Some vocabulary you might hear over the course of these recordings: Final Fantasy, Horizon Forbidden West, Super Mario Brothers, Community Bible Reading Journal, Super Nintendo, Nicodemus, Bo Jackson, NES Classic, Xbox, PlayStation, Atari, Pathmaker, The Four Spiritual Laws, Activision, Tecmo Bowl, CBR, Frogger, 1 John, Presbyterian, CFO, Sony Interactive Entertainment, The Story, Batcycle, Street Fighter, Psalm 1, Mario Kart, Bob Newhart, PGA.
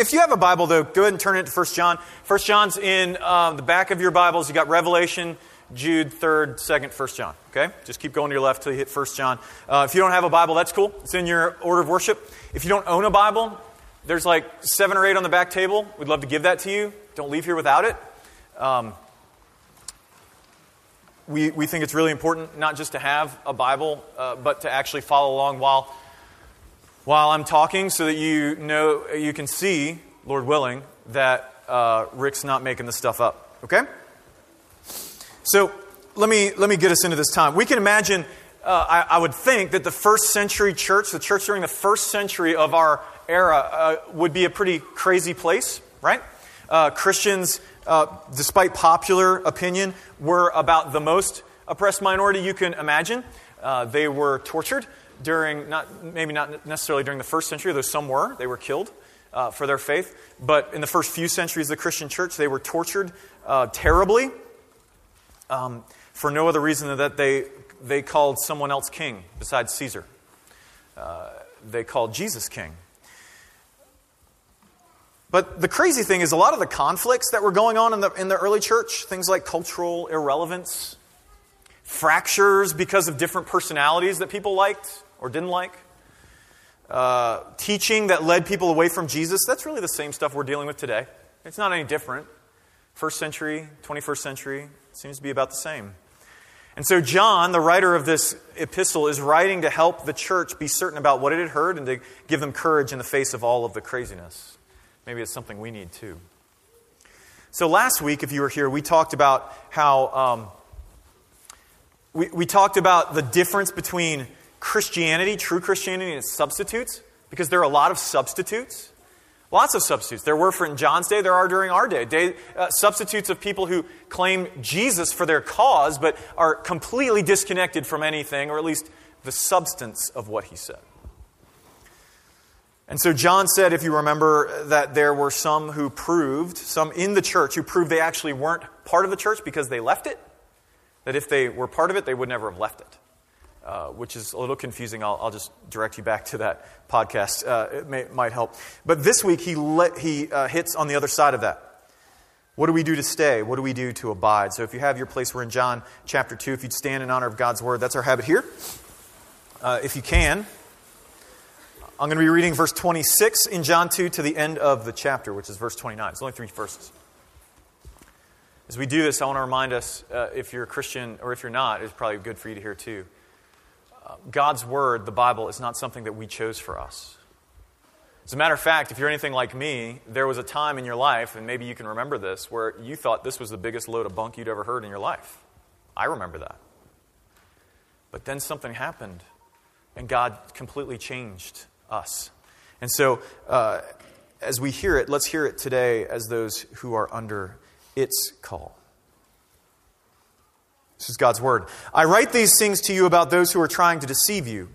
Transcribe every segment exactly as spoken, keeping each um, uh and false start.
If you have a Bible, though, go ahead and turn it to First John. First John's in uh, the back of your Bibles. You got Revelation, Jude, third, second, First John. Okay? Just keep going to your left till you hit First John. Uh, if you don't have a Bible, that's cool. It's in your order of worship. If you don't own a Bible, there's like seven or eight on the back table. We'd love to give that to you. Don't leave here without it. Um, we, we think it's really important not just to have a Bible, uh, but to actually follow along while... While I'm talking, so that you know, you can see, Lord willing, that uh, Rick's not making this stuff up. Okay? So let me let me get us into this time. We can imagine. Uh, I, I would think that the first century church, the church during the first century of our era, uh, would be a pretty crazy place, right? Uh, Christians, uh, despite popular opinion, were about the most oppressed minority you can imagine. Uh, they were tortured. During, not maybe not necessarily during the first century, though some were. They were killed uh, for their faith. But in the first few centuries of the Christian church, they were tortured uh, terribly um, for no other reason than that they they called someone else king besides Caesar. Uh, they called Jesus king. But the crazy thing is a lot of the conflicts that were going on in the in the early church, things like cultural irrelevance, fractures because of different personalities that people liked or didn't like. Uh, teaching that led people away from Jesus. That's really the same stuff we're dealing with today. It's not any different. First century, twenty-first century, seems to be about the same. And so John, the writer of this epistle, is writing to help the church be certain about what it had heard and to give them courage in the face of all of the craziness. Maybe it's something we need too. So last week, if you were here, we talked about how... Um, We, we talked about the difference between Christianity, true Christianity, and its substitutes, because there are a lot of substitutes. Lots of substitutes. There were for in John's day, there are during our day. day uh, substitutes of people who claim Jesus for their cause, but are completely disconnected from anything, or at least the substance of what he said. And so John said, if you remember, that there were some who proved, some in the church who proved they actually weren't part of the church because they left it. That if they were part of it, they would never have left it, uh, which is a little confusing. I'll, I'll just direct you back to that podcast. Uh, it may, might help. But this week, he let, he uh, hits on the other side of that. What do we do to stay? What do we do to abide? So if you have your place, we're in John chapter two. If you'd stand in honor of God's word, that's our habit here. Uh, if you can, I'm going to be reading verse twenty-six in John two to the end of the chapter, which is verse twenty-nine. It's only three verses. As we do this, I want to remind us, uh, if you're a Christian or if you're not, it's probably good for you to hear too. Uh, God's Word, the Bible, is not something that we chose for us. As a matter of fact, if you're anything like me, there was a time in your life, and maybe you can remember this, where you thought this was the biggest load of bunk you'd ever heard in your life. I remember that. But then something happened, and God completely changed us. And so, uh, as we hear it, let's hear it today as those who are under its call. This is God's word. I write these things to you about those who are trying to deceive you.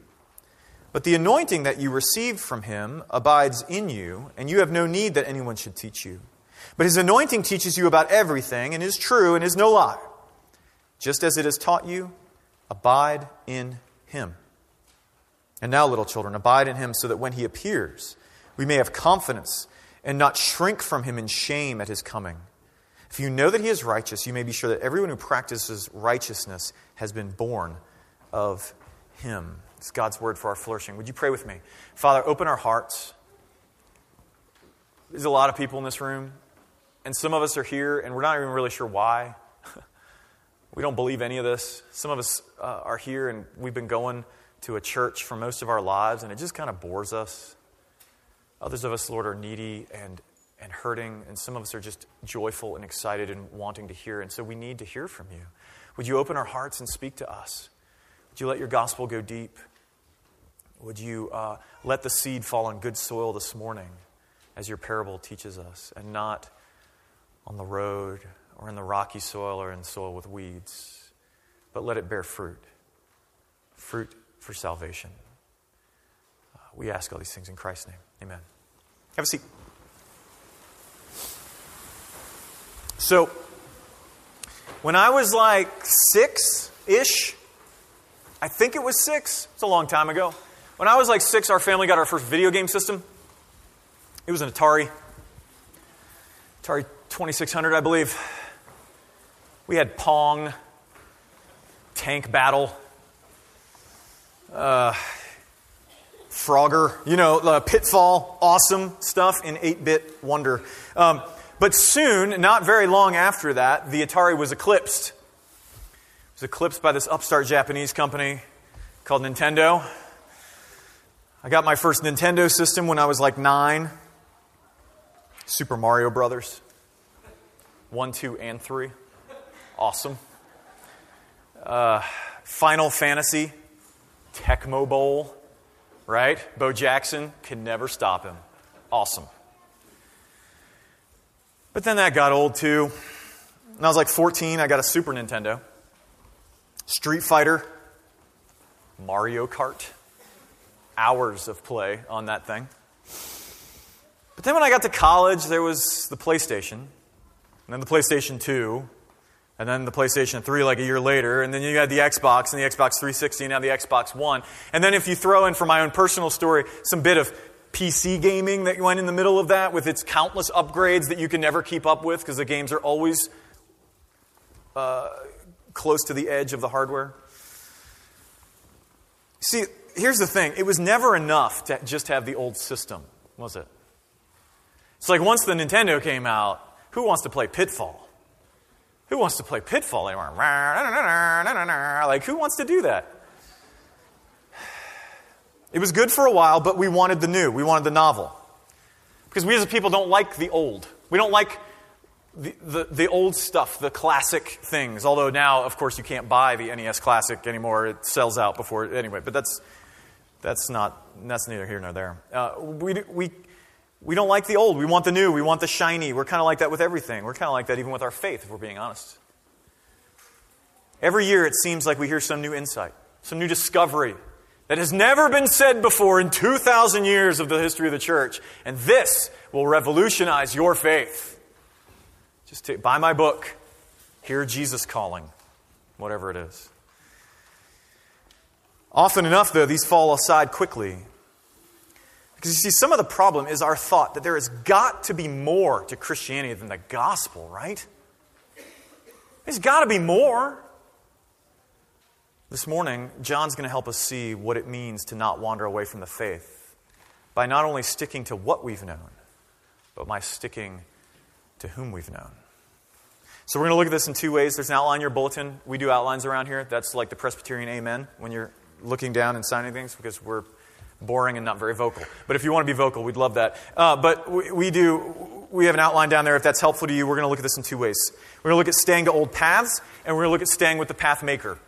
But the anointing that you received from him abides in you, and you have no need that anyone should teach you. But his anointing teaches you about everything, and is true, and is no lie. Just as it has taught you, abide in him. And now, little children, abide in him so that when he appears, we may have confidence and not shrink from him in shame at his coming. If you know that he is righteous, you may be sure that everyone who practices righteousness has been born of him. It's God's word for our flourishing. Would you pray with me? Father, open our hearts. There's a lot of people in this room, and some of us are here, and we're not even really sure why. We don't believe any of this. Some of us uh, are here, and we've been going to a church for most of our lives, and it just kind of bores us. Others of us, Lord, are needy and and hurting, and some of us are just joyful and excited and wanting to hear, and so we need to hear from you. Would you open our hearts and speak to us? Would you let your gospel go deep? Would you uh, let the seed fall on good soil this morning, as your parable teaches us, and not on the road, or in the rocky soil, or in soil with weeds, but let it bear fruit, fruit for salvation. Uh, we ask all these things in Christ's name. Amen. Have a seat. So, when I was like six-ish, I think it was six. It's a long time ago. When I was like six, our family got our first video game system. It was an Atari Atari twenty-six hundred, I believe. We had Pong, Tank Battle, uh, Frogger, you know, uh, Pitfall, awesome stuff in eight-bit wonder. Um, but soon, not very long after that, the Atari was eclipsed. It was eclipsed by this upstart Japanese company called Nintendo. I got my first Nintendo system when I was like nine. Super Mario Brothers. One, two, and three. Awesome. Uh, Final Fantasy. Tecmo Bowl. Right? Bo Jackson could never stop him. Awesome. But then that got old too. When I was like fourteen, I got a Super Nintendo. Street Fighter. Mario Kart. Hours of play on that thing. But then when I got to college, there was the PlayStation, and then the PlayStation two, and then the PlayStation three like a year later, and then you had the Xbox, and the Xbox three sixty, and now the Xbox One. And then if you throw in, for my own personal story, some bit of P C gaming that went in the middle of that with its countless upgrades that you can never keep up with because the games are always uh, close to the edge of the hardware. See, here's the thing. It was never enough to just have the old system, was it? It's like once the Nintendo came out, who wants to play Pitfall? Who wants to play Pitfall? They went, like, who wants to do that? It was good for a while, but we wanted the new. We wanted the novel. Because we as a people don't like the old. We don't like the, the, the old stuff, the classic things. Although now, of course, you can't buy the N E S Classic anymore. It sells out before... Anyway, but that's that's not... That's neither here nor there. Uh, we... we We don't like the old. We want the new. We want the shiny. We're kind of like that with everything. We're kind of like that even with our faith, if we're being honest. Every year it seems like we hear some new insight, some new discovery that has never been said before in two thousand years of the history of the church. And this will revolutionize your faith. Just take, buy my book, Hear Jesus Calling, whatever it is. Often enough, though, these fall aside quickly. Because you see, some of the problem is our thought that there has got to be more to Christianity than the gospel, right? There's got to be more. This morning, John's going to help us see what it means to not wander away from the faith by not only sticking to what we've known, but by sticking to whom we've known. So we're going to look at this in two ways. There's an outline in your bulletin. We do outlines around here. That's like the Presbyterian amen when you're looking down and signing things because we're boring and not very vocal. But if you want to be vocal, we'd love that. Uh, but we, we do, we have an outline down there. If that's helpful to you, we're going to look at this in two ways. We're going to look at staying to old paths, and we're going to look at staying with the path maker.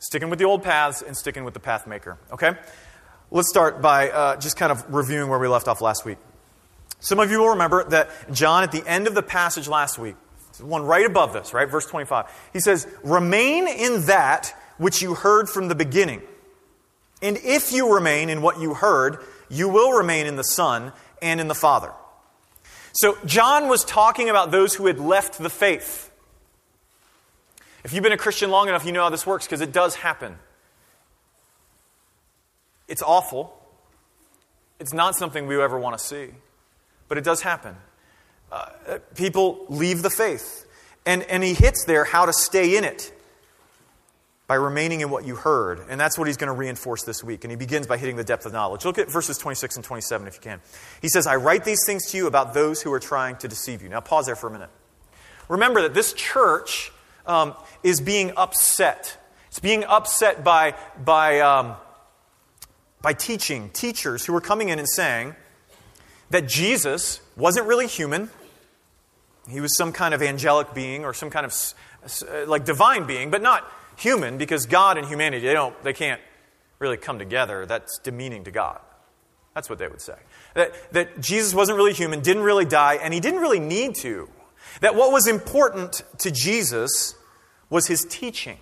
Sticking with the old paths and sticking with the path maker. Okay? Let's start by uh, just kind of reviewing where we left off last week. Some of you will remember that John, at the end of the passage last week, one right above this, right? Verse twenty-five. He says, "Remain in that which you heard from the beginning. And if you remain in what you heard, you will remain in the Son and in the Father." So John was talking about those who had left the faith. If you've been a Christian long enough, you know how this works, because it does happen. It's awful. It's not something we ever want to see. But it does happen. Uh, people leave the faith. And, and he hits there how to stay in it. By remaining in what you heard. And that's what he's going to reinforce this week. And he begins by hitting the depth of knowledge. Look at verses twenty-six and twenty-seven if you can. He says, "I write these things to you about those who are trying to deceive you." Now pause there for a minute. Remember that this church um, is being upset. It's being upset by, by, um, by teaching, teachers who are coming in and saying that Jesus wasn't really human. He was some kind of angelic being or some kind of uh, like divine being, but not human, because God and humanity, they don't, they can't really come together. That's demeaning to God. That's what they would say. That, that Jesus wasn't really human, didn't really die, and he didn't really need to. That what was important to Jesus was his teaching,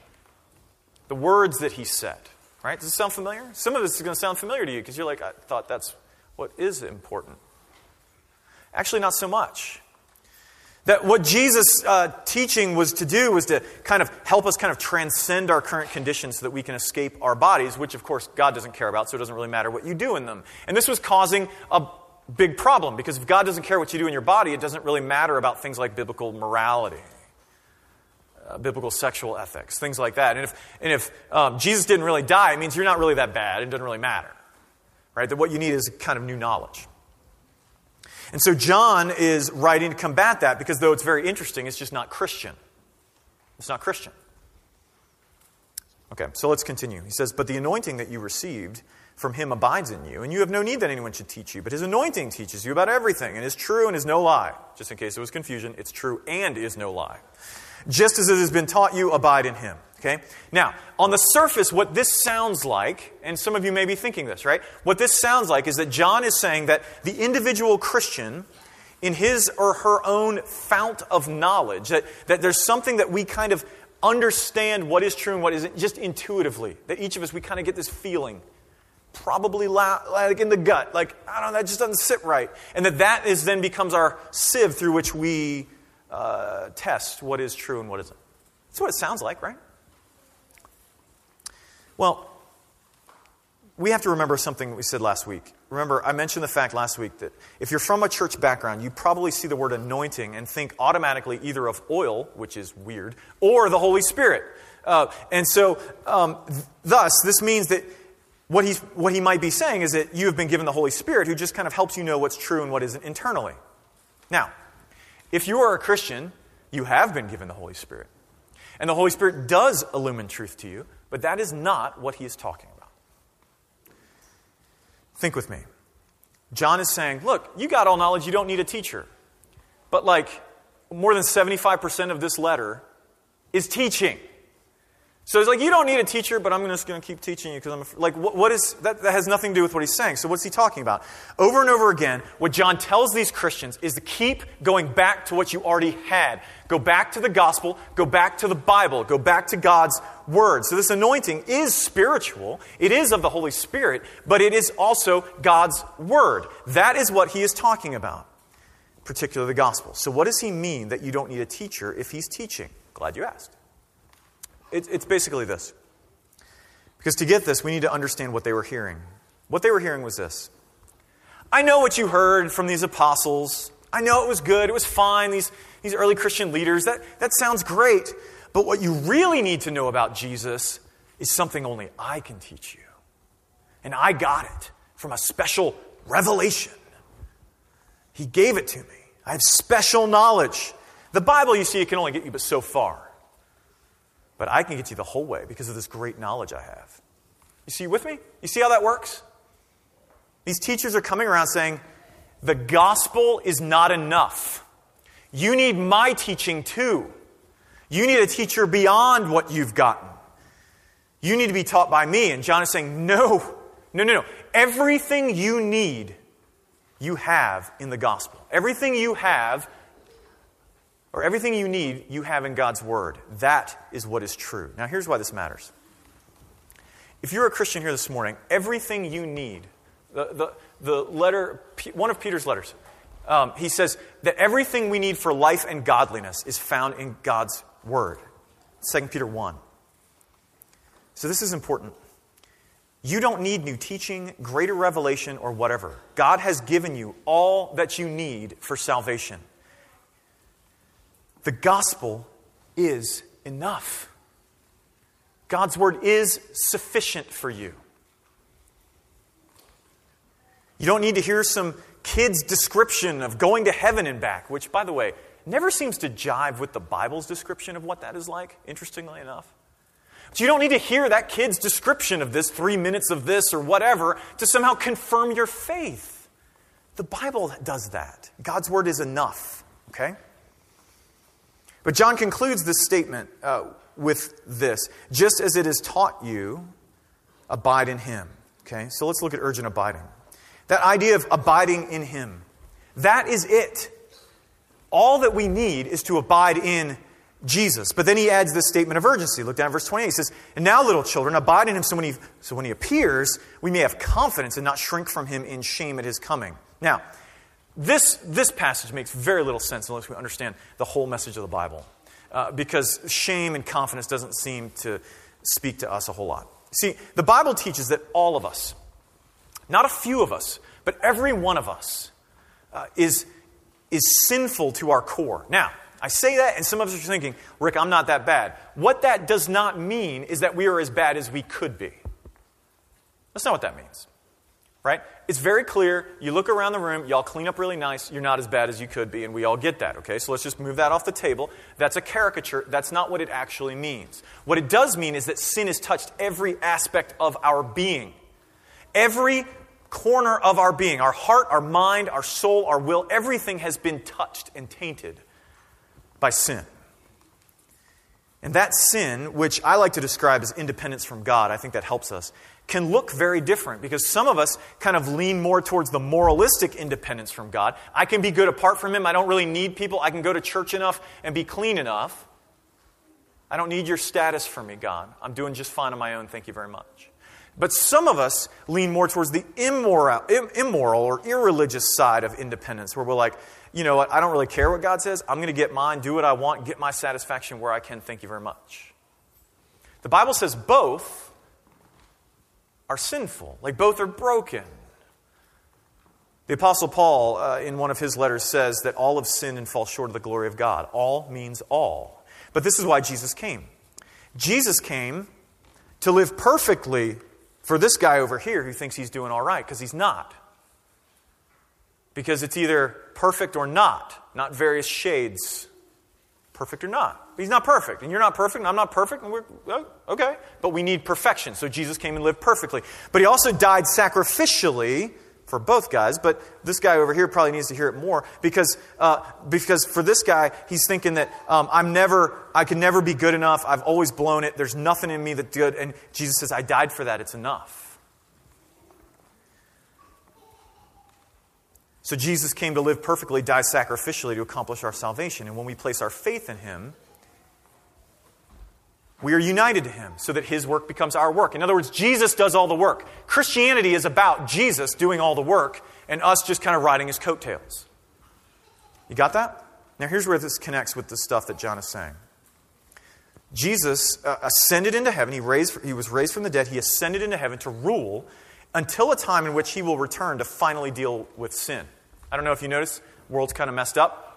the words that he said. Right? Does it sound familiar? Some of this is going to sound familiar to you because you're like, I thought that's what is important. Actually, not so much. That what Jesus' uh, teaching was to do was to kind of help us kind of transcend our current conditions so that we can escape our bodies, which, of course, God doesn't care about, so it doesn't really matter what you do in them. And this was causing a big problem, because if God doesn't care what you do in your body, it doesn't really matter about things like biblical morality, uh, biblical sexual ethics, things like that. And if, and if um, Jesus didn't really die, it means you're not really that bad. It doesn't really matter, right? That what you need is kind of new knowledge. And so John is writing to combat that, because though it's very interesting, it's just not Christian. It's not Christian. Okay, so let's continue. He says, but the anointing that you received from him abides in you, and you have no need that anyone should teach you, but his anointing teaches you about everything, and is true and is no lie. Just in case there was confusion, it's true and is no lie. Just as it has been taught you, abide in him. Okay? Now, on the surface, what this sounds like, and some of you may be thinking this, right? What this sounds like is that John is saying that the individual Christian, in his or her own fount of knowledge, that, that there's something that we kind of understand what is true and what isn't, just intuitively. That each of us, we kind of get this feeling, probably la- like in the gut, like, I don't know, that just doesn't sit right. And that that is then becomes our sieve through which we uh, test what is true and what isn't. That's what it sounds like, right? Well, we have to remember something we said last week. Remember, I mentioned the fact last week that if you're from a church background, you probably see the word anointing and think automatically either of oil, which is weird, or the Holy Spirit. Uh, and so, um, th- thus, this means that what he's, what he might be saying is that you have been given the Holy Spirit, who just kind of helps you know what's true and what isn't internally. Now, if you are a Christian, you have been given the Holy Spirit. And the Holy Spirit does illumine truth to you, but that is not what he is talking about. Think with me. John is saying, look, you got all knowledge, you don't need a teacher. But like, more than seventy-five percent of this letter is teaching. So it's like, you don't need a teacher, but I'm just going to keep teaching you because I'm afraid. Like, what, what is, that, that has nothing to do with what he's saying. So what's he talking about? Over and over again, what John tells these Christians is to keep going back to what you already had. Go back to the gospel, go back to the Bible, go back to God's word. So this anointing is spiritual. It is of the Holy Spirit, but it is also God's word. That is what he is talking about, particularly the gospel. So what does he mean that you don't need a teacher if he's teaching? Glad you asked. It's basically this. Because to get this, we need to understand what they were hearing. What they were hearing was this. I know what you heard from these apostles. I know it was good. It was fine. These, these early Christian leaders, that, that sounds great. But what you really need to know about Jesus is something only I can teach you. And I got it from a special revelation. He gave it to me. I have special knowledge. The Bible, you see, it can only get you but so far. But I can get you the whole way because of this great knowledge I have. You see, you with me? You see how that works? These teachers are coming around saying, the gospel is not enough. You need my teaching too. You need a teacher beyond what you've gotten. You need to be taught by me. And John is saying, no, no, no, no. Everything you need, you have in the gospel. Everything you have Or everything you need, you have in God's word. That is what is true. Now, here's why this matters. If you're a Christian here this morning, everything you need, the, the, the letter, one of Peter's letters, um, he says that everything we need for life and godliness is found in God's word. Second Peter one. So this is important. You don't need new teaching, greater revelation, or whatever. God has given you all that you need for salvation. The gospel is enough. God's word is sufficient for you. You don't need to hear some kid's description of going to heaven and back, which, by the way, never seems to jive with the Bible's description of what that is like, interestingly enough. But you don't need to hear that kid's description of this, three minutes of this or whatever, to somehow confirm your faith. The Bible does that. God's word is enough, okay? But John concludes this statement uh, with this. Just as it is taught you, abide in him. Okay, so let's look at urgent abiding. That idea of abiding in him. That is it. All that we need is to abide in Jesus. But then he adds this statement of urgency. Look down at verse twenty-eight. He says, and now, little children, abide in him so when he, so when he appears, we may have confidence and not shrink from him in shame at his coming. Now, This, this passage makes very little sense unless we understand the whole message of the Bible. Uh, because shame and confidence doesn't seem to speak to us a whole lot. See, the Bible teaches that all of us, not a few of us, but every one of us, uh, is, is sinful to our core. Now, I say that, and some of us are thinking, Rick, I'm not that bad. What that does not mean is that we are as bad as we could be. That's not what that means, right? It's very clear. You look around the room, y'all clean up really nice, you're not as bad as you could be, and we all get that, okay? So let's just move that off the table. That's a caricature. That's not what it actually means. What it does mean is that sin has touched every aspect of our being. Every corner of our being, our heart, our mind, our soul, our will, everything has been touched and tainted by sin. And that sin, which I like to describe as independence from God, I think that helps us, can look very different because some of us kind of lean more towards the moralistic independence from God. I can be good apart from Him. I don't really need people. I can go to church enough and be clean enough. I don't need your status from me, God. I'm doing just fine on my own. Thank you very much. But some of us lean more towards the immoral, immoral or irreligious side of independence where we're like, you know what, I don't really care what God says. I'm going to get mine, do what I want, get my satisfaction where I can. Thank you very much. The Bible says both are sinful. Like both are broken. The Apostle Paul, uh, in one of his letters, says that all have sinned and fall short of the glory of God. All means all. But this is why Jesus came. Jesus came to live perfectly for this guy over here who thinks he's doing all right, because he's not. Because it's either perfect or not, not various shades. Perfect or not. But he's not perfect, and you're not perfect, and I'm not perfect, and we're, okay. But we need perfection, so Jesus came and lived perfectly. But He also died sacrificially for both guys, but this guy over here probably needs to hear it more, because uh, because for this guy, he's thinking that um, I'm never, I can never be good enough, I've always blown it, there's nothing in me that's good, and Jesus says, I died for that, it's enough. So Jesus came to live perfectly, die sacrificially to accomplish our salvation, and when we place our faith in Him, we are united to Him so that His work becomes our work. In other words, Jesus does all the work. Christianity is about Jesus doing all the work and us just kind of riding His coattails. You got that? Now here's where this connects with the stuff that John is saying. Jesus uh, ascended into heaven. He, raised, he was raised from the dead. He ascended into heaven to rule until a time in which He will return to finally deal with sin. I don't know if you notice, the world's kind of messed up.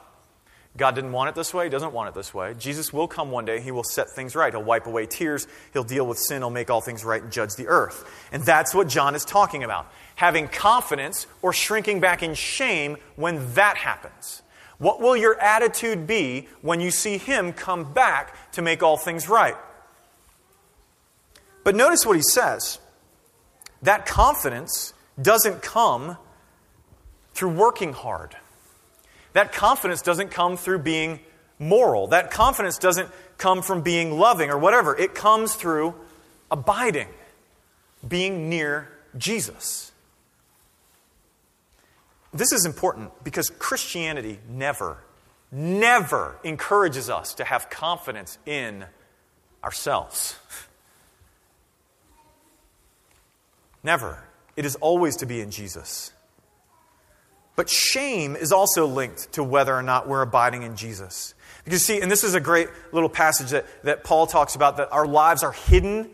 God didn't want it this way. He doesn't want it this way. Jesus will come one day. He will set things right. He'll wipe away tears. He'll deal with sin. He'll make all things right and judge the earth. And that's what John is talking about. Having confidence or shrinking back in shame when that happens. What will your attitude be when you see Him come back to make all things right? But notice what he says. That confidence doesn't come through working hard. That confidence doesn't come through being moral. That confidence doesn't come from being loving or whatever. It comes through abiding, being near Jesus. This is important because Christianity never, never encourages us to have confidence in ourselves. Never. It is always to be in Jesus. But shame is also linked to whether or not we're abiding in Jesus. Because see, and this is a great little passage that, that Paul talks about, that our lives are hidden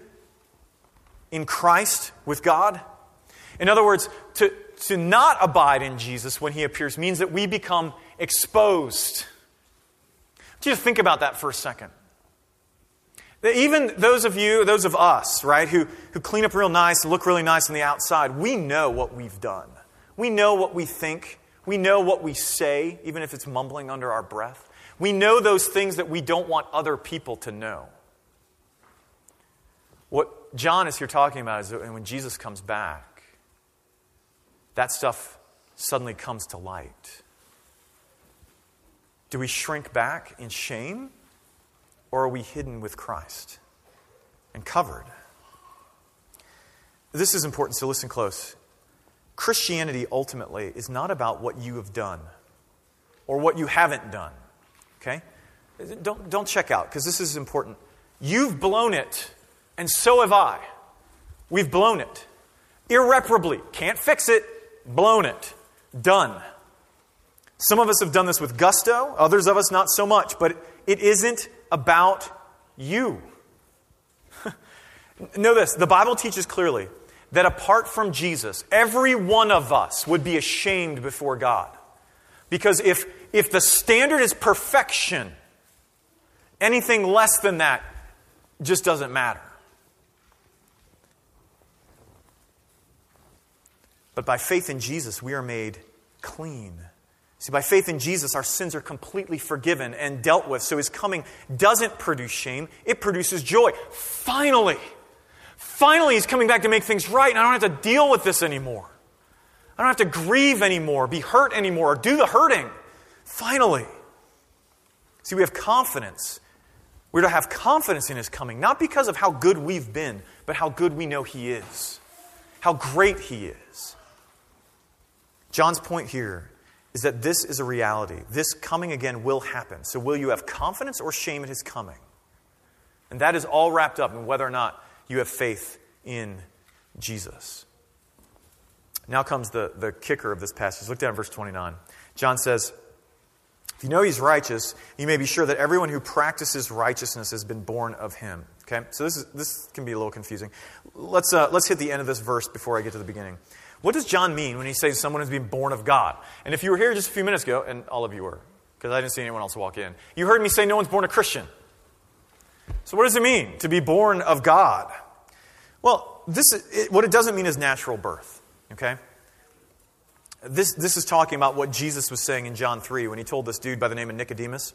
in Christ with God. In other words, to, to not abide in Jesus when He appears means that we become exposed. Just think about that for a second. That even those of you, those of us, right, who, who clean up real nice and look really nice on the outside, we know what we've done. We know what we think. We know what we say, even if it's mumbling under our breath. We know those things that we don't want other people to know. What John is here talking about is that when Jesus comes back, that stuff suddenly comes to light. Do we shrink back in shame, or are we hidden with Christ and covered? This is important, so listen close. Christianity ultimately is not about what you have done or what you haven't done, okay? Don't, don't check out, because this is important. You've blown it, and so have I. We've blown it. Irreparably. Can't fix it. Blown it. Done. Some of us have done this with gusto, others of us not so much, but it isn't about you. Know this, the Bible teaches clearly that apart from Jesus, every one of us would be ashamed before God. Because if, if the standard is perfection, anything less than that just doesn't matter. But by faith in Jesus, we are made clean. See, by faith in Jesus, our sins are completely forgiven and dealt with. So His coming doesn't produce shame. It produces joy. Finally. Finally, He's coming back to make things right, and I don't have to deal with this anymore. I don't have to grieve anymore, be hurt anymore, or do the hurting. Finally. See, we have confidence. We're to have confidence in His coming, not because of how good we've been, but how good we know He is, how great He is. John's point here is that this is a reality. This coming again will happen. So will you have confidence or shame in His coming? And that is all wrapped up in whether or not you have faith in Jesus. Now comes the, the kicker of this passage. Look down at verse twenty-nine. John says, if you know He's righteous, you may be sure that everyone who practices righteousness has been born of Him. Okay, so this is, this can be a little confusing. Let's uh, let's hit the end of this verse before I get to the beginning. What does John mean when he says someone has been born of God? And if you were here just a few minutes ago, and all of you were, because I didn't see anyone else walk in, you heard me say no one's born a Christian. So what does it mean to be born of God? Well, this is, it, what it doesn't mean is natural birth. Okay. This, this is talking about what Jesus was saying in John three when He told this dude by the name of Nicodemus,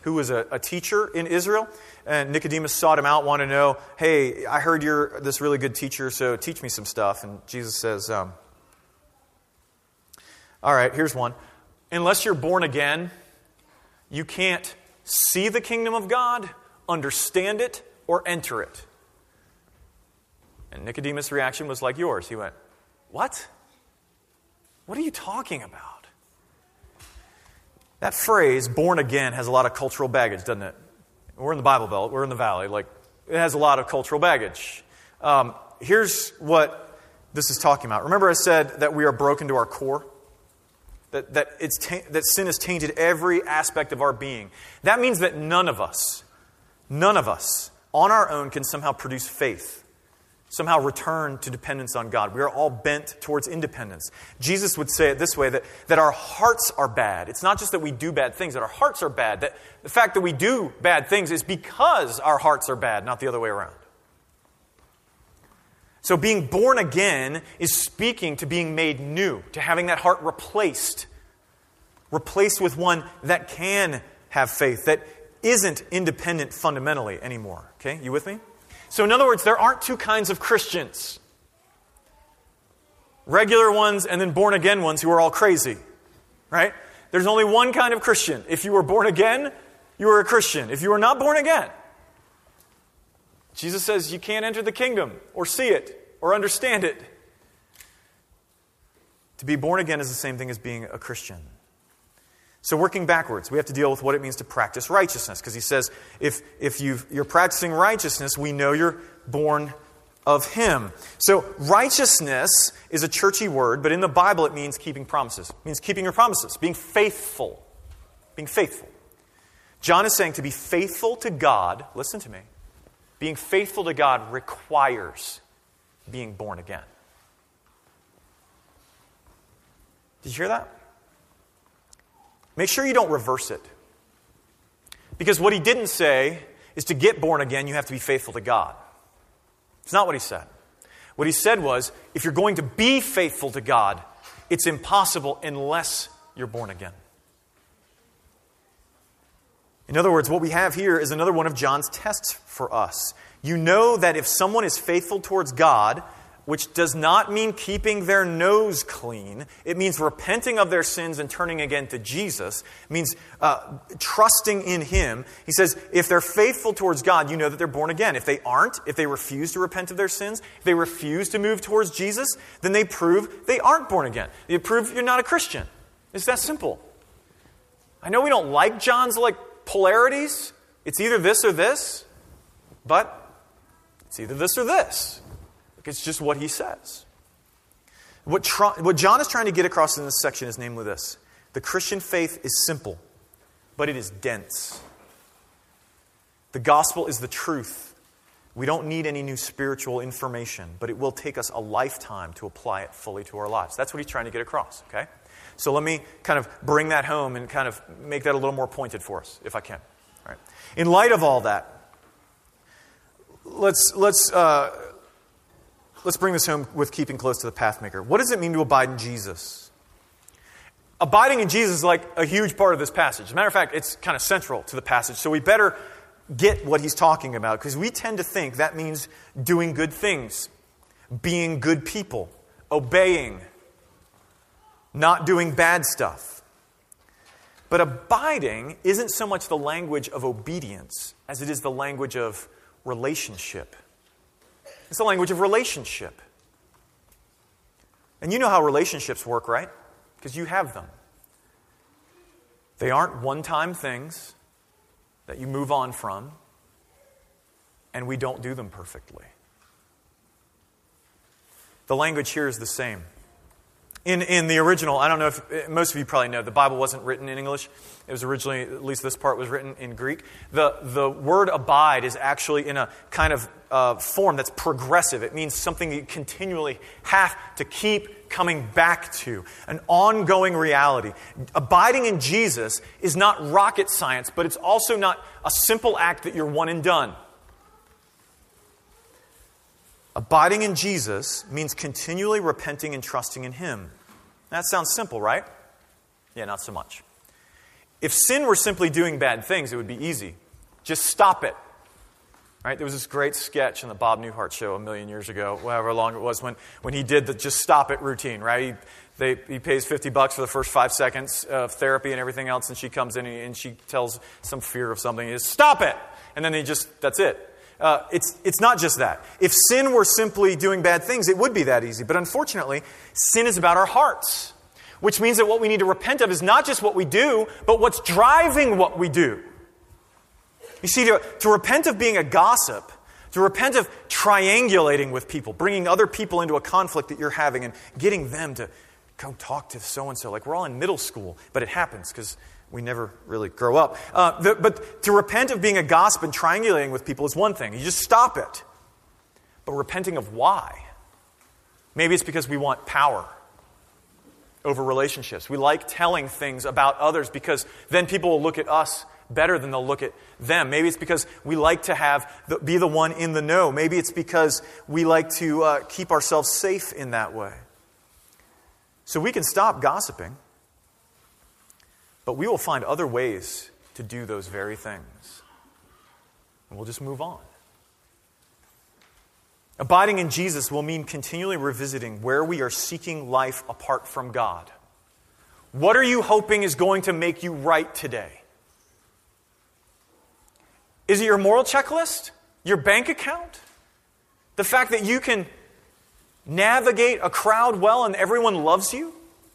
who was a, a teacher in Israel. And Nicodemus sought Him out, wanted to know, hey, I heard you're this really good teacher, so teach me some stuff. And Jesus says, um, all right, here's one. Unless you're born again, you can't see the kingdom of God, understand it, or enter it. And Nicodemus' reaction was like yours. He went, what? What are you talking about? That phrase, born again, has a lot of cultural baggage, doesn't it? We're in the Bible Belt. We're in the Valley. Like, it has a lot of cultural baggage. Um, here's what this is talking about. Remember I said that we are broken to our core? That, that, it's ta- that sin has tainted every aspect of our being. That means that none of us, none of us, on our own can somehow produce faith. Somehow return to dependence on God. We are all bent towards independence. Jesus would say it this way, that, that our hearts are bad. It's not just that we do bad things, that our hearts are bad. That the fact that we do bad things is because our hearts are bad, not the other way around. So being born again is speaking to being made new, to having that heart replaced. Replaced with one that can have faith, that isn't independent fundamentally anymore. Okay, you with me? So in other words, there aren't two kinds of Christians. Regular ones and then born-again ones who are all crazy. Right? There's only one kind of Christian. If you were born again, you were a Christian. If you were not born again, Jesus says you can't enter the kingdom or see it or understand it. To be born again is the same thing as being a Christian. So working backwards, we have to deal with what it means to practice righteousness. Because he says, if, if you've, you're practicing righteousness, we know you're born of Him. So righteousness is a churchy word, but in the Bible it means keeping promises. It means keeping your promises, being faithful. Being faithful. John is saying to be faithful to God, listen to me, being faithful to God requires being born again. Did you hear that? Make sure you don't reverse it. Because what he didn't say is to get born again, you have to be faithful to God. It's not what he said. What he said was, if you're going to be faithful to God, it's impossible unless you're born again. In other words, what we have here is another one of John's tests for us. You know that if someone is faithful towards God, which does not mean keeping their nose clean. It means repenting of their sins and turning again to Jesus. It means uh, trusting in Him. He says, if they're faithful towards God, you know that they're born again. If they aren't, if they refuse to repent of their sins, if they refuse to move towards Jesus, then they prove they aren't born again. They prove you're not a Christian. It's that simple. I know we don't like John's like polarities. It's either this or this, but it's either this or this. It's just what he says. What, tro- what John is trying to get across in this section is namely this. The Christian faith is simple, but it is dense. The gospel is the truth. We don't need any new spiritual information, but it will take us a lifetime to apply it fully to our lives. That's what he's trying to get across, okay? So let me kind of bring that home and kind of make that a little more pointed for us, if I can. All right. In light of all that, let's let's uh, let's bring this home with keeping close to the Pathmaker. What does it mean to abide in Jesus? Abiding in Jesus is like a huge part of this passage. As a matter of fact, it's kind of central to the passage. So we better get what he's talking about, because we tend to think that means doing good things, being good people, obeying, not doing bad stuff. But abiding isn't so much the language of obedience as it is the language of relationship. It's the language of relationship. And you know how relationships work, right? Because you have them. They aren't one-time things that you move on from, and we don't do them perfectly. The language here is the same. In in the original, I don't know if, most of you probably know, the Bible wasn't written in English. It was originally, at least this part was written in Greek. The, the word abide is actually in a kind of uh, form that's progressive. It means something you continually have to keep coming back to, an ongoing reality. Abiding in Jesus is not rocket science, but it's also not a simple act that you're one and done. Abiding in Jesus means continually repenting and trusting in Him. That sounds simple, right? Yeah, not so much. If sin were simply doing bad things, it would be easy. Just stop it. Right? There was this great sketch in the Bob Newhart show a million years ago, however long it was, when, when he did the just stop it routine, right? He, they, he pays fifty bucks for the first five seconds of therapy and everything else, and she comes in and she tells some fear of something. He says, stop it! And then he just, that's it. Uh, it's it's not just that. If sin were simply doing bad things, it would be that easy. But unfortunately, sin is about our hearts, which means that what we need to repent of is not just what we do, but what's driving what we do. You see, to, to repent of being a gossip, to repent of triangulating with people, bringing other people into a conflict that you're having and getting them to go talk to so-and-so. Like, we're all in middle school, but it happens because we never really grow up. Uh, the, but to repent of being a gossip and triangulating with people is one thing. You just stop it. But repenting of why? Maybe it's because we want power over relationships. We like telling things about others because then people will look at us better than they'll look at them. Maybe it's because we like to have the, be the one in the know. Maybe it's because we like to uh, keep ourselves safe in that way. So we can stop gossiping. But we will find other ways to do those very things. And we'll just move on. Abiding in Jesus will mean continually revisiting where we are seeking life apart from God. What are you hoping is going to make you right today? Is it your moral checklist? Your bank account? The fact that you can navigate a crowd well and everyone loves you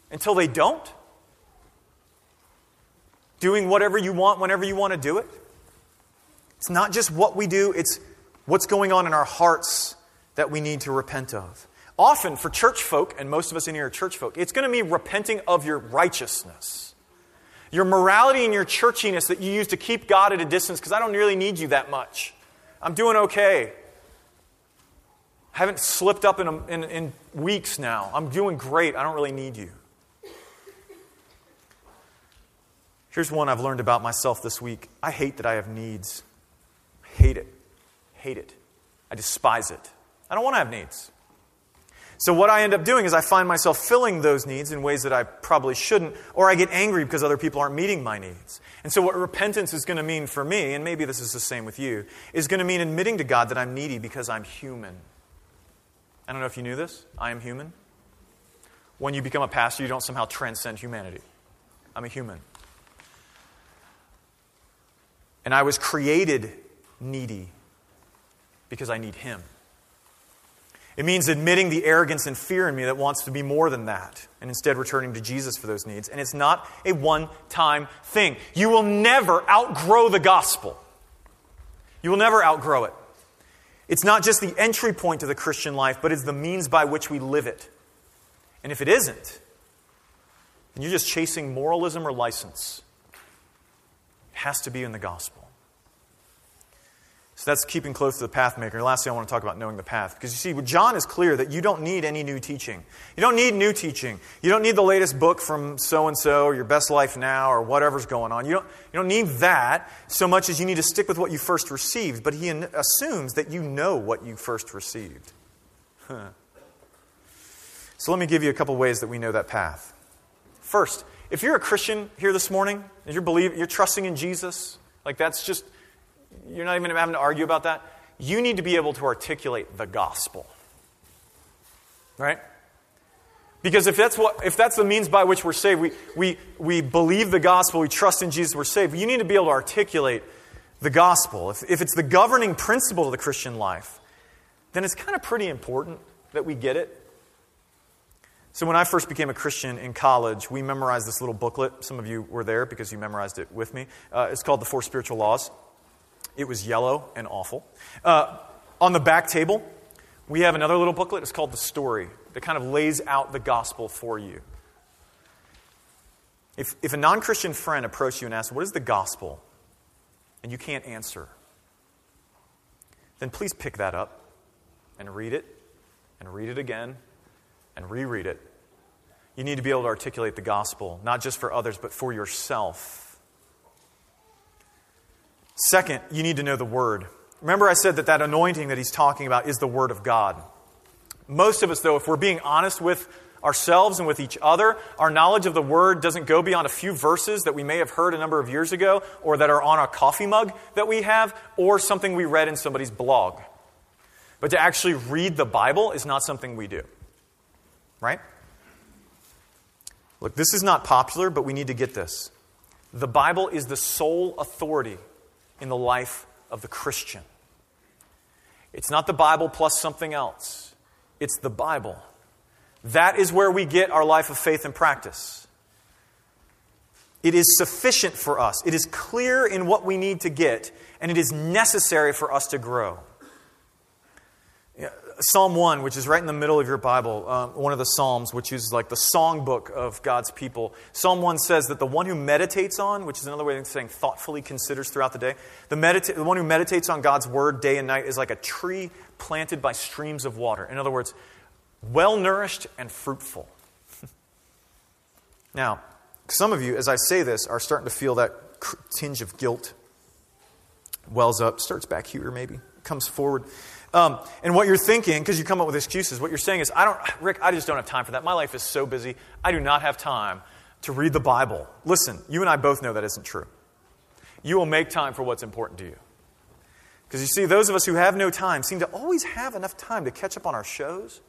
until they don't? Doing whatever you want, whenever you want to do it. It's not just what we do, it's what's going on in our hearts that we need to repent of. Often, for church folk, and most of us in here are church folk, it's going to mean repenting of your righteousness. Your morality and your churchiness that you use to keep God at a distance, because I don't really need you that much. I'm doing okay. I haven't slipped up in, a, in, in weeks now. I'm doing great. I don't really need you. Here's one I've learned about myself this week. I hate that I have needs. I hate it. I hate it. I despise it. I don't want to have needs. So what I end up doing is I find myself filling those needs in ways that I probably shouldn't, or I get angry because other people aren't meeting my needs. And so what repentance is going to mean for me, and maybe this is the same with you, is going to mean admitting to God that I'm needy because I'm human. I don't know if you knew this. I am human. When you become a pastor, you don't somehow transcend humanity. I'm a human. And I was created needy because I need Him. It means admitting the arrogance and fear in me that wants to be more than that, and instead returning to Jesus for those needs. And it's not a one-time thing. You will never outgrow the gospel. You will never outgrow it. It's not just the entry point to the Christian life, but it's the means by which we live it. And if it isn't, then you're just chasing moralism or license. Has to be in the gospel. So that's keeping close to the path maker. And lastly, I want to talk about knowing the path. Because you see, John is clear that you don't need any new teaching. You don't need new teaching. You don't need the latest book from so-and-so or your best life now or whatever's going on. You don't, you don't need that so much as you need to stick with what you first received. But he assumes that you know what you first received. Huh. So let me give you a couple ways that we know that path. First, if you're a Christian here this morning, and you're, believing, you're trusting in Jesus, like that's just... You're not even having to argue about that. You need to be able to articulate the gospel. Right? Because if that's what if that's the means by which we're saved, we we we believe the gospel, we trust in Jesus, we're saved. You need to be able to articulate the gospel. If if it's the governing principle of the Christian life, then it's kind of pretty important that we get it. So when I first became a Christian in college, we memorized this little booklet. Some of you were there because you memorized it with me. Uh, it's called The Four Spiritual Laws. It was yellow and awful. Uh, on the back table, we have another little booklet. It's called The Story, that kind of lays out the gospel for you. If, if a non-Christian friend approached you and asked, what is the gospel? And you can't answer, then please pick that up and read it, and read it again, and reread it. You need to be able to articulate the gospel, not just for others, but for yourself. Second, you need to know the Word. Remember I said that that anointing that he's talking about is the Word of God. Most of us, though, if we're being honest with ourselves and with each other, our knowledge of the Word doesn't go beyond a few verses that we may have heard a number of years ago, or that are on a coffee mug that we have, or something we read in somebody's blog. But to actually read the Bible is not something we do. Right? Look, this is not popular, but we need to get this. The Bible is the sole authority in the life of the Christian. It's not the Bible plus something else. It's the Bible. That is where we get our life of faith and practice. It is sufficient for us. It is clear in what we need to get, and it is necessary for us to grow. Yeah, Psalm one, which is right in the middle of your Bible, uh, one of the Psalms, which is like the songbook of God's people. Psalm one says that the one who meditates on, which is another way of saying thoughtfully considers throughout the day, the, medita- the one who meditates on God's word day and night is like a tree planted by streams of water. In other words, well-nourished and fruitful. Now, some of you, as I say this, are starting to feel that tinge of guilt wells up, starts back here maybe, comes forward. Um, and what you're thinking, because you come up with excuses, what you're saying is, I don't, Rick, I just don't have time for that. My life is so busy. I do not have time to read the Bible. Listen, you and I both know that isn't true. You will make time for what's important to you. Because you see, those of us who have no time seem to always have enough time to catch up on our shows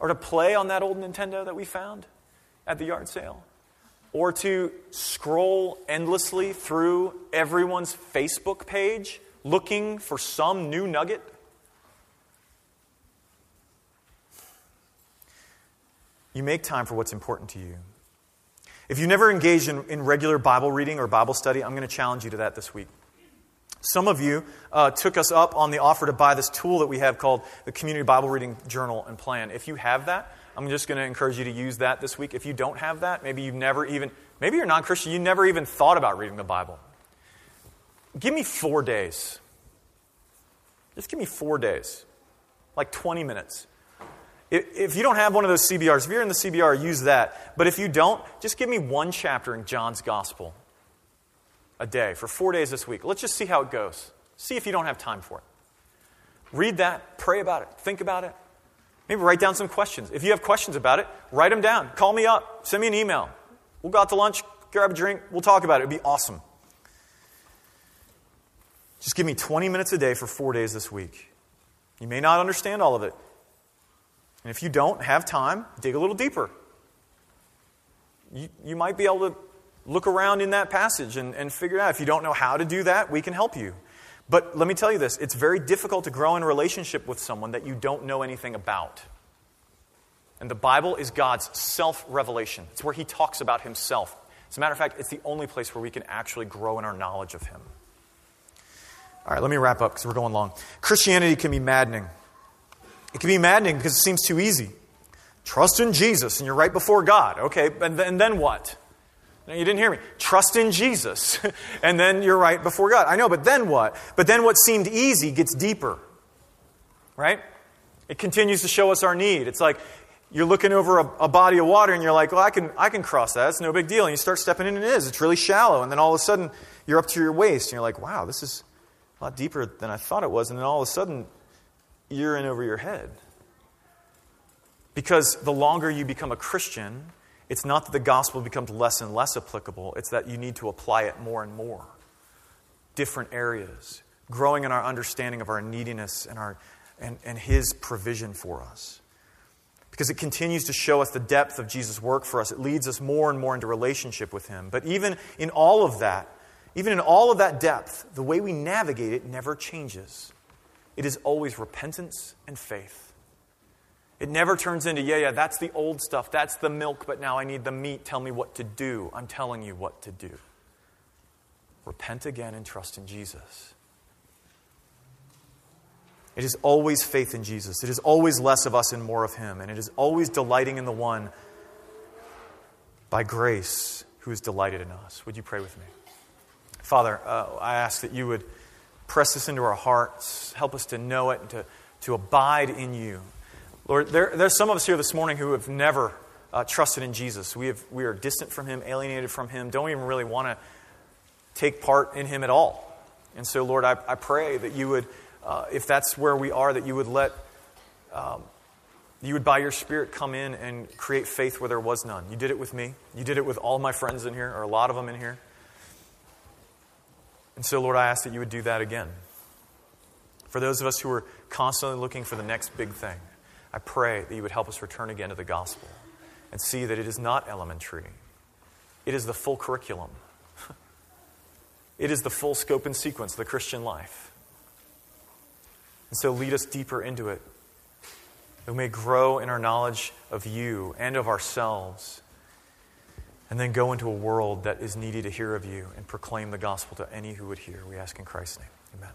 or to play on that old Nintendo that we found at the yard sale or to scroll endlessly through everyone's Facebook page looking for some new nugget. You make time for what's important to you. If you never engage in, in regular Bible reading or Bible study, I'm going to challenge you to that this week. Some of you uh, took us up on the offer to buy this tool that we have called the Community Bible Reading Journal and Plan. If you have that, I'm just going to encourage you to use that this week. If you don't have that, maybe you've never even, maybe you're non-Christian, you never even thought about reading the Bible. Give me four days. Just give me four days. Like twenty minutes. If you don't have one of those C B Rs, if you're in the C B R, use that. But if you don't, just give me one chapter in John's Gospel a day for four days this week. Let's just see how it goes. See if you don't have time for it. Read that. Pray about it. Think about it. Maybe write down some questions. If you have questions about it, write them down. Call me up. Send me an email. We'll go out to lunch, grab a drink. We'll talk about it. It'd be awesome. Just give me twenty minutes a day for four days this week. You may not understand all of it. And if you don't have time, dig a little deeper. You, you might be able to look around in that passage and, and figure it out. If you don't know how to do that, we can help you. But let me tell you this, it's very difficult to grow in a relationship with someone that you don't know anything about. And the Bible is God's self-revelation. It's where he talks about himself. As a matter of fact, it's the only place where we can actually grow in our knowledge of him. All right, let me wrap up because we're going long. Christianity can be maddening. It can be maddening because it seems too easy. Trust in Jesus and you're right before God. Okay, and then what? No, you didn't hear me. Trust in Jesus, and then you're right before God. I know, but then what? But then what seemed easy gets deeper, right? It continues to show us our need. It's like you're looking over a, a body of water, and you're like, well, I can I can cross that. It's no big deal. And you start stepping in, and it is. It's really shallow. And then all of a sudden, you're up to your waist, and you're like, wow, this is a lot deeper than I thought it was. And then all of a sudden, you're in over your head. Because the longer you become a Christian, it's not that the gospel becomes less and less applicable. It's that you need to apply it more and more. Different areas. Growing in our understanding of our neediness and our and, and His provision for us. Because it continues to show us the depth of Jesus' work for us. It leads us more and more into relationship with Him. But even in all of that, even in all of that depth, the way we navigate it never changes. It is always repentance and faith. It never turns into, yeah, yeah, that's the old stuff. That's the milk, but now I need the meat. Tell me what to do. I'm telling you what to do. Repent again and trust in Jesus. It is always faith in Jesus. It is always less of us and more of Him. And it is always delighting in the one by grace who is delighted in us. Would you pray with me? Father, uh, I ask that you would press this into our hearts. Help us to know it and to, to abide in you. Lord, there, there's some of us here this morning who have never uh, trusted in Jesus. We have, we are distant from Him, alienated from Him, don't even really want to take part in Him at all. And so, Lord, I, I pray that you would, uh, if that's where we are, that you would let, um, you would by your Spirit come in and create faith where there was none. You did it with me. You did it with all my friends in here, or a lot of them in here. And so, Lord, I ask that you would do that again. For those of us who are constantly looking for the next big thing, I pray that you would help us return again to the gospel and see that it is not elementary. It is the full curriculum. It is the full scope and sequence of the Christian life. And so lead us deeper into it, that we may grow in our knowledge of you and of ourselves, and then go into a world that is needy to hear of you and proclaim the gospel to any who would hear. We ask in Christ's name. Amen.